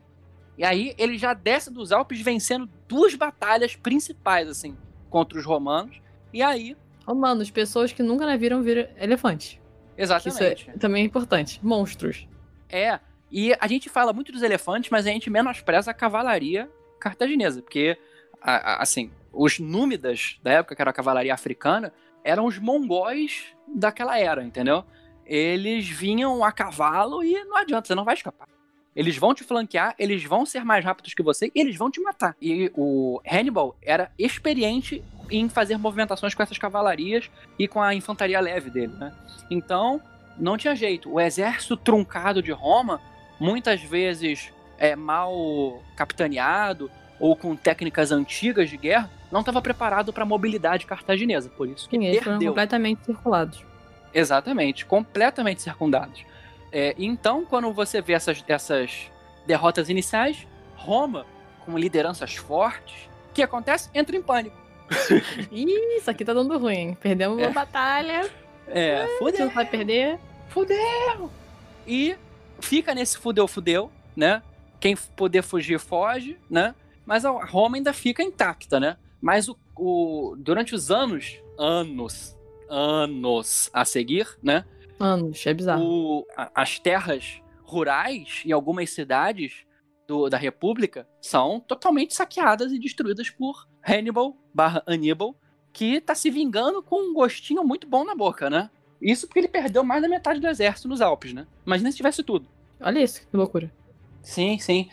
E aí ele já desce dos Alpes vencendo duas batalhas principais, assim, contra os romanos. E aí... Romanos, pessoas que nunca né, viram vir elefantes. Exatamente. Isso é, também é importante. Monstros. É. E a gente fala muito dos elefantes, mas a gente menospreza a cavalaria cartaginesa. Porque, assim, os númidas da época, que era a cavalaria africana, eram os mongóis daquela era, entendeu? Eles vinham a cavalo e não adianta, você não vai escapar. Eles vão te flanquear, eles vão ser mais rápidos que você e eles vão te matar. E o Hannibal era experiente em fazer movimentações com essas cavalarias e com a infantaria leve dele, né? Então, não tinha jeito. O exército truncado de Roma, muitas vezes é, mal capitaneado ou com técnicas antigas de guerra, não estava preparado para a mobilidade cartaginesa, por isso que Sim, eles perdeu. Foram completamente circulados. Exatamente, completamente circundados. É, então, quando você vê essas, essas derrotas iniciais, Roma, com lideranças fortes, o que acontece? Entra em pânico. Ih, isso aqui tá dando ruim, hein? Perdemos é. uma batalha. É, é fudeu. Não vai perder. Fudeu. E fica nesse fudeu, fudeu, né? Quem puder fugir, foge, né? Mas a Roma ainda fica intacta, né? Mas o, o, durante os anos, anos... anos a seguir, né? Anos, é bizarro. O, a, as terras rurais e algumas cidades do, da República são totalmente saqueadas e destruídas por Hannibal barra Aníbal, que tá se vingando com um gostinho muito bom na boca, né? Isso porque ele perdeu mais da metade do exército nos Alpes, né? Imagina se tivesse tudo. Olha isso, que loucura. Sim, sim.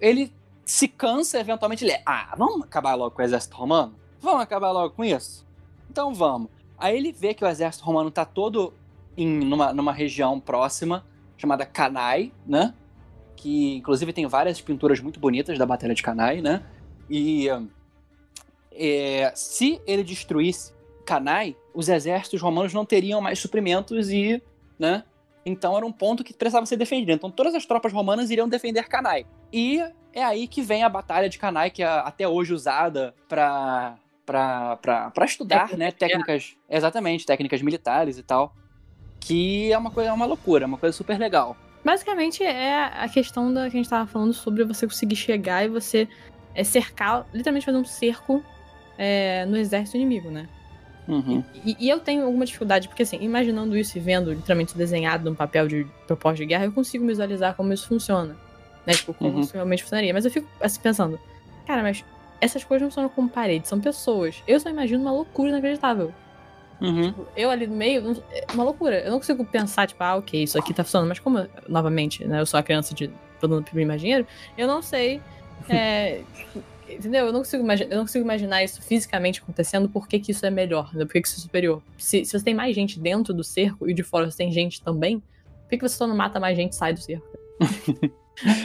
Ele se cansa, eventualmente ele é, ah, vamos acabar logo com o exército romano? Vamos acabar logo com isso? Então vamos. Aí ele vê que o exército romano tá todo em numa, numa região próxima, chamada Canai, né? Que, inclusive, tem várias pinturas muito bonitas da Batalha de Canai, né? E é, se ele destruísse Canai, os exércitos romanos não teriam mais suprimentos e, né? Então era um ponto que precisava ser defendido. Então todas as tropas romanas iriam defender Canai. E é aí que vem a Batalha de Canai, que é até hoje usada para... Pra, pra, pra estudar, Técnica, né, técnicas, é. exatamente, técnicas militares e tal, que é uma coisa, é uma loucura, é uma coisa super legal. Basicamente é a questão da que a gente tava falando sobre você conseguir chegar e você é, cercar, literalmente fazer um cerco é, no exército inimigo, né? Uhum. E, e eu tenho alguma dificuldade, porque assim, imaginando isso e vendo literalmente desenhado num papel de propósito de guerra, eu consigo visualizar como isso funciona, né, tipo, como uhum. isso realmente funcionaria, mas eu fico assim pensando, cara, mas essas coisas não são como parede, são pessoas. Eu só imagino uma loucura inacreditável. Uhum. Tipo, eu ali no meio, é uma loucura. Eu não consigo pensar, tipo, ah, ok, isso aqui tá funcionando. Mas como, novamente, né, eu sou a criança de todo mundo primeiro imaginário, eu não sei, é, entendeu? Eu não, consigo imagi- eu não consigo imaginar isso fisicamente acontecendo, por que que isso é melhor, né? Por que que isso é superior. Se, se você tem mais gente dentro do cerco e de fora você tem gente também, por que que você só não mata mais gente e sai do cerco?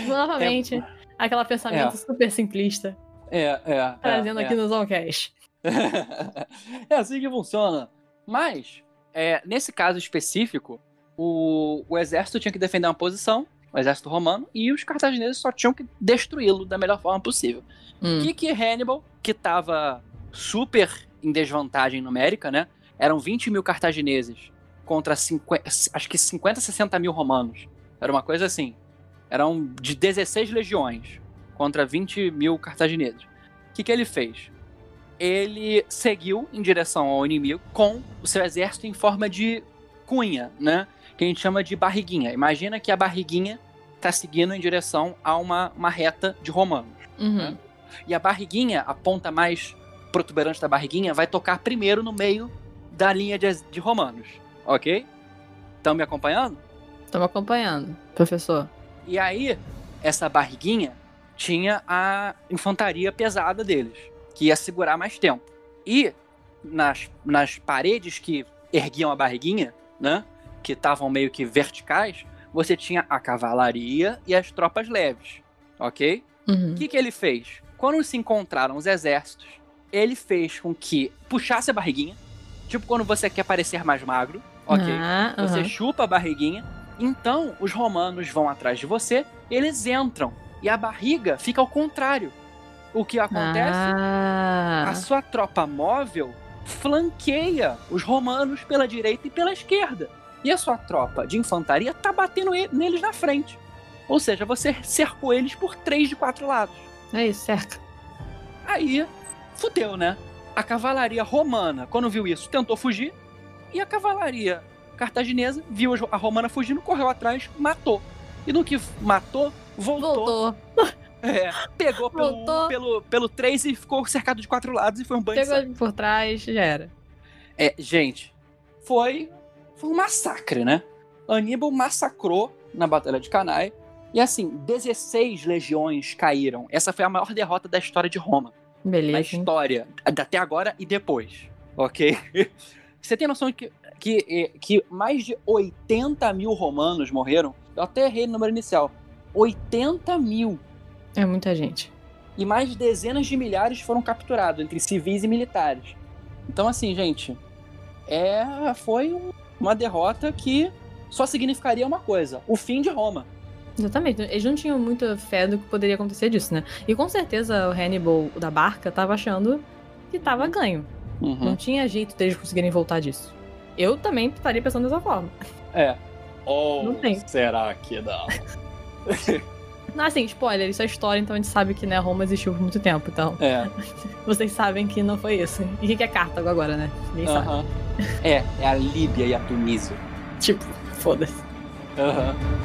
Novamente, é, aquele pensamento é. super simplista. É, é. Trazendo é, aqui é. no Zomcast. É assim que funciona. Mas, é, nesse caso específico, o, o exército tinha que defender uma posição, o exército romano, e os cartagineses só tinham que destruí-lo da melhor forma possível. O hum. que, que Hannibal, que estava super em desvantagem numérica, né? Eram vinte mil cartagineses contra cinquenta, acho que cinquenta, sessenta mil romanos. Era uma coisa assim. Eram de dezesseis legiões contra vinte mil cartagineses. O que, que ele fez? Ele seguiu em direção ao inimigo com o seu exército em forma de cunha, né? Que a gente chama de barriguinha. Imagina que a barriguinha está seguindo em direção a uma, uma reta de romanos. Uhum. Né? E a barriguinha, a ponta mais protuberante da barriguinha, vai tocar primeiro no meio da linha de, de romanos. Ok? Estão me acompanhando? Estão me acompanhando, professor. E aí, essa barriguinha tinha a infantaria pesada deles, que ia segurar mais tempo. E nas, nas paredes que erguiam a barriguinha, né, que estavam meio que verticais, você tinha a cavalaria e as tropas leves, ok? O uhum. que, que ele fez? Quando se encontraram os exércitos, ele fez com que puxasse a barriguinha, tipo quando você quer parecer mais magro, ok? Ah, uhum. Você chupa a barriguinha, então os romanos vão atrás de você, eles entram, e a barriga fica ao contrário. O que acontece? Ah. A sua tropa móvel flanqueia os romanos pela direita e pela esquerda. E a sua tropa de infantaria tá batendo ele, neles na frente. Ou seja, você cercou eles por três de quatro lados. É isso, certo. Aí, fudeu, né? A cavalaria romana, quando viu isso, tentou fugir. E a cavalaria cartaginesa viu a romana fugindo, correu atrás, matou. E no que matou, voltou. Voltou. É, pegou pelo, pelo, pelo três e ficou cercado de quatro lados e foi um banho de sangue. Pegou por trás, já era. É, gente, foi, foi um massacre, né? Aníbal massacrou na Batalha de Canai e, assim, dezesseis legiões caíram. Essa foi a maior derrota da história de Roma. Beleza. Da história, até agora e depois, ok? Você tem noção que, que, que mais de oitenta mil romanos morreram? Eu até errei no número inicial. oitenta mil. É muita gente. E mais de dezenas de milhares foram capturados, entre civis e militares. Então, assim, gente, é, foi um, uma derrota que só significaria uma coisa: o fim de Roma. Exatamente. Eles não tinham muita fé do que poderia acontecer disso, né? E com certeza o Hannibal da Barca estava achando que estava ganho. Uhum. Não tinha jeito deles conseguirem voltar disso. Eu também estaria pensando dessa forma. É. Ou não tem. Será que não? Não, assim, spoiler, isso é história, então a gente sabe que, né, Roma existiu por muito tempo, então... É. Vocês sabem que não foi isso. E o que, que é Cartago agora, né? Ninguém uh-huh. sabe. É, é a Líbia e a Tunísia. Tipo, foda-se. Aham. Uh-huh.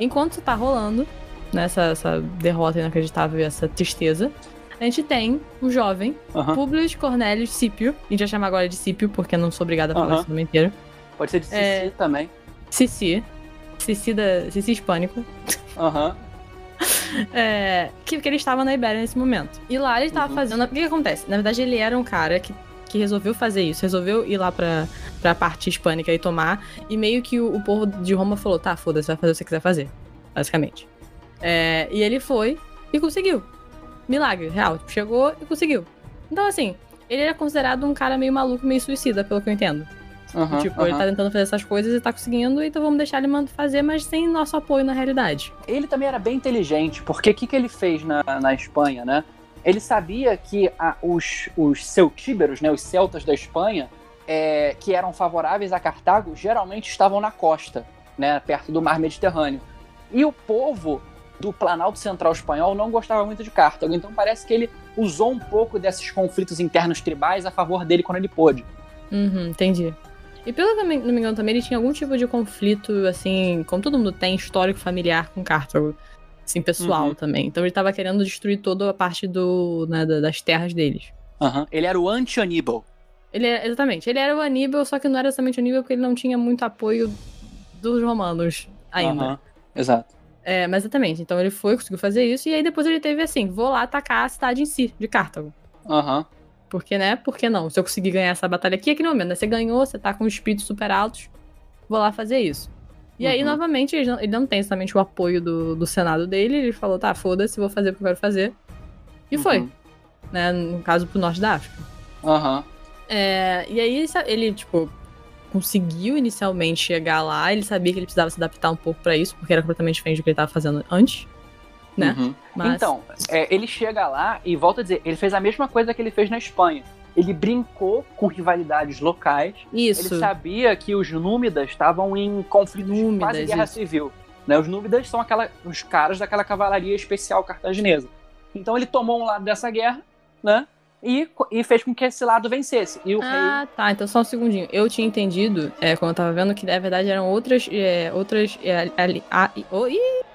Enquanto isso tá rolando, né, essa, essa derrota inacreditável e essa tristeza, a gente tem um jovem, uhum. Publius Cornelius Scipio, a gente vai chamar agora de Scipio, porque eu não sou obrigada a falar uhum. isso o nome inteiro. Pode ser de Cici é... também. Cici. Cici, da... Cici hispânico. Aham. Uhum. É... Que, que ele estava na Ibéria nesse momento. E lá ele estava uhum. fazendo... O que, que acontece? Na verdade, ele era um cara que... que resolveu fazer isso, resolveu ir lá pra, pra parte hispânica e tomar, e meio que o, o povo de Roma falou, tá, foda-se, vai fazer o que você quiser fazer, basicamente. É, e ele foi e conseguiu. Milagre, real, tipo, chegou e conseguiu. Então, assim, ele era considerado um cara meio maluco, meio suicida, pelo que eu entendo. Uhum, tipo, uhum. ele tá tentando fazer essas coisas e tá conseguindo, então vamos deixar ele fazer, mas sem nosso apoio na realidade. Ele também era bem inteligente, porque o que, que ele fez na, na Espanha, né? Ele sabia que a, os, os celtíberos, né, os celtas da Espanha, é, que eram favoráveis a Cartago, geralmente estavam na costa, né, perto do mar Mediterrâneo. E o povo do Planalto Central Espanhol não gostava muito de Cartago, então parece que ele usou um pouco desses conflitos internos tribais a favor dele quando ele pôde. Uhum, entendi. E pelo que não me engano também, ele tinha algum tipo de conflito, assim, como todo mundo tem, histórico familiar com Cartago, assim, pessoal uhum. também. Então ele estava querendo destruir toda a parte do, né, das terras deles. Uhum. Ele era o anti-Aníbal. Ele era, exatamente, ele era o Aníbal, só que não era exatamente o Aníbal porque ele não tinha muito apoio dos romanos ainda. Uhum. Exato. É, mas exatamente, então ele foi, conseguiu fazer isso, e aí depois ele teve assim, vou lá atacar a cidade em si, de Cartago. Aham. Uhum. Porque, né? Por que não? Se eu conseguir ganhar essa batalha aqui, é que no momento, né? Você ganhou, você tá com espíritos super altos, vou lá fazer isso. E uhum. aí, novamente, ele não, ele não tem exatamente o apoio do, do Senado dele, ele falou, tá, foda-se, vou fazer o que eu quero fazer. E uhum. foi. Né? No caso, pro norte da África. Aham. Uhum. É, e aí, ele, tipo, conseguiu inicialmente chegar lá, ele sabia que ele precisava se adaptar um pouco pra isso, porque era completamente diferente do que ele tava fazendo antes. Né? Uhum. Mas... Então, é, ele chega lá e volta a dizer, ele fez a mesma coisa que ele fez na Espanha. Ele brincou com rivalidades locais. Isso. Ele sabia que os Númidas estavam em conflitos Númidas, quase guerra isso. civil. Né? Os Númidas são aquela, os caras daquela cavalaria especial cartaginesa. Então ele tomou um lado dessa guerra, né? E, e fez com que esse lado vencesse. E o ah, rei... tá, então só um segundinho. Eu tinha entendido, é, quando eu tava vendo, que na verdade eram outras... É, outras... É, ali, a, e, oh, e...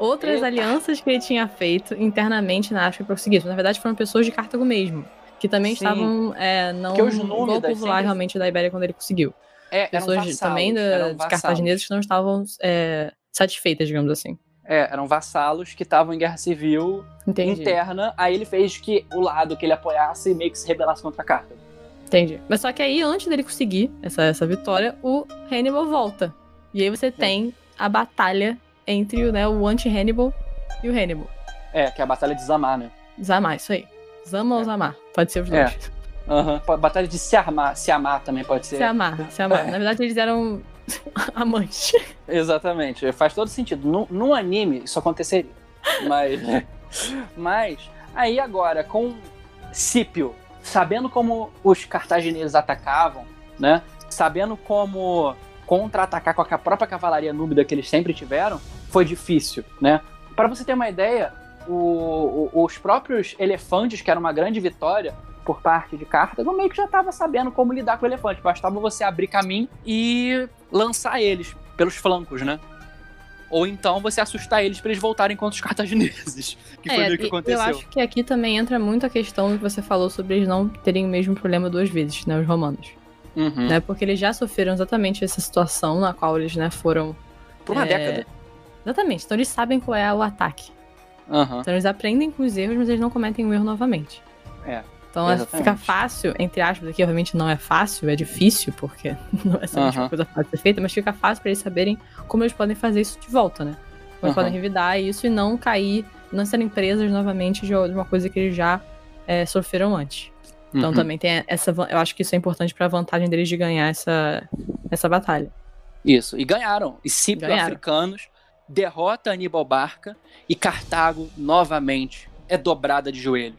Outras Eita. alianças que ele tinha feito internamente na África para conseguir isso. Na verdade, foram pessoas de Cartago mesmo, que também Sim. estavam é, não no popular realmente da Ibéria quando ele conseguiu. É, pessoas vassalos, também da, de cartagineses que não estavam é, satisfeitas, digamos assim. É, eram vassalos que estavam em guerra civil Entendi. interna. Aí ele fez que o lado que ele apoiasse meio que se rebelasse contra Cartago. Entendi. Mas só que aí, antes dele conseguir essa, essa vitória, o Hannibal volta. E aí você é. tem a batalha entre né, o anti-Hannibal e o Hannibal. É, que é a batalha de Zama, né? Zama, isso aí. Zama é. ou Zama, pode ser os dois. É. Uhum. Batalha de se amar, se amar também pode ser. Se amar, se amar. É. Na verdade eles eram amantes. Exatamente, faz todo sentido. Num, num anime isso aconteceria. Mas, mas aí agora, com Scipio, sabendo como os cartagineses atacavam, né? Sabendo como... contra-atacar com a própria cavalaria núbida que eles sempre tiveram, foi difícil, né? Para você ter uma ideia, o, o, os próprios elefantes, que era uma grande vitória por parte de Cartago, meio que já estava sabendo como lidar com o elefante. Bastava você abrir caminho e lançar eles pelos flancos, né? Ou então você assustar eles para eles voltarem contra os cartagineses, que foi é, meio que aconteceu. Eu acho que aqui também entra muito a questão que você falou sobre eles não terem o mesmo problema duas vezes, né? Os romanos. Uhum. Né, porque eles já sofreram exatamente essa situação na qual eles né, foram... Por uma é... década. Exatamente. Então eles sabem qual é o ataque. Uhum. Então eles aprendem com os erros, mas eles não cometem o erro novamente. É, então exatamente. Fica fácil, entre aspas, aqui obviamente não é fácil, é difícil, porque não é uhum. uma coisa fácil de ser feita, mas fica fácil para eles saberem como eles podem fazer isso de volta, né? Como uhum. eles podem revidar isso e não cair, não serem presas novamente de uma coisa que eles já é, sofreram antes. Então uhum. também tem essa... Eu acho que isso é importante pra vantagem deles de ganhar essa, essa batalha. Isso. E ganharam. E Scipio africanos derrota Hannibal Barca e Cartago, novamente, é dobrada de joelhos.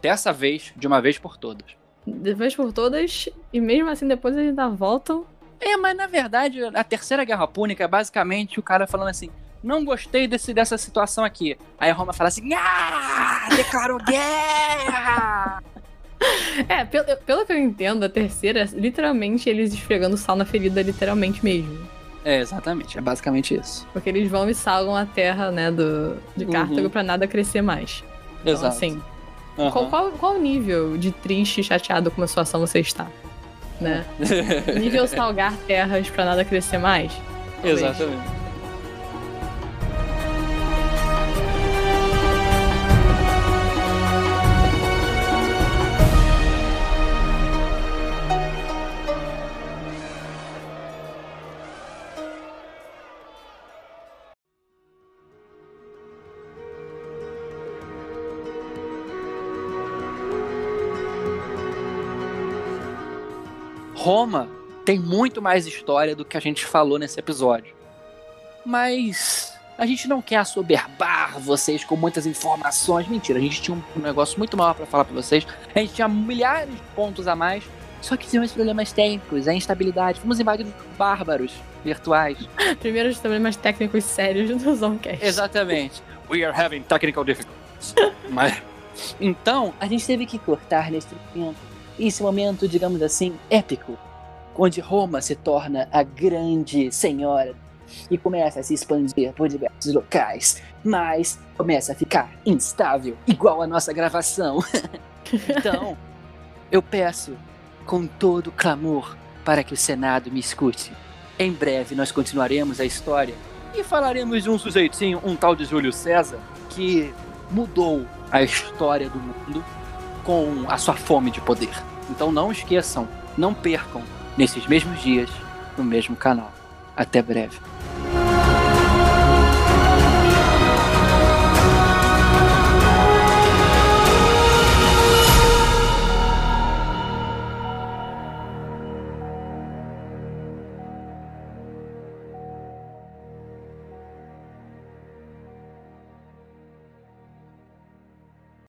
Dessa vez, de uma vez por todas. De vez por todas. E mesmo assim, depois eles ainda voltam. É, mas na verdade, a Terceira Guerra Púnica é basicamente o cara falando assim... Não gostei desse, dessa situação aqui. Aí Roma fala assim... Ah! Declarou guerra! É, pelo, pelo que eu entendo, a terceira, literalmente, eles esfregando sal na ferida, literalmente mesmo. É, exatamente, é basicamente isso. Porque eles vão e salgam a terra, né, do, de Cartago uhum. pra nada crescer mais. Então, exato. Assim, uhum. qual, qual, qual nível de triste e chateado com a situação você está? Né? Nível salgar terras pra nada crescer mais? Talvez. Exatamente. Roma tem muito mais história do que a gente falou nesse episódio. Mas a gente não quer assoberbar vocês com muitas informações. Mentira, a gente tinha um negócio muito maior pra falar pra vocês. A gente tinha milhares de pontos a mais. Só que tinham esses problemas técnicos, a instabilidade. Fomos invadidos por bárbaros virtuais. Primeiro os problemas técnicos sérios do Zomcast. Exatamente. We are having technical difficulties. Mas... então, a gente teve que cortar nesse momento. Esse momento, digamos assim, épico. Onde Roma se torna a grande senhora e começa a se expandir por diversos locais. Mas começa a ficar instável, igual a nossa gravação. Então, eu peço... com todo clamor, para que o Senado me escute. Em breve nós continuaremos a história e falaremos de um sujeitinho, um tal de Júlio César, que mudou a história do mundo com a sua fome de poder. Então não esqueçam, não percam, nesses mesmos dias, no mesmo canal. Até breve.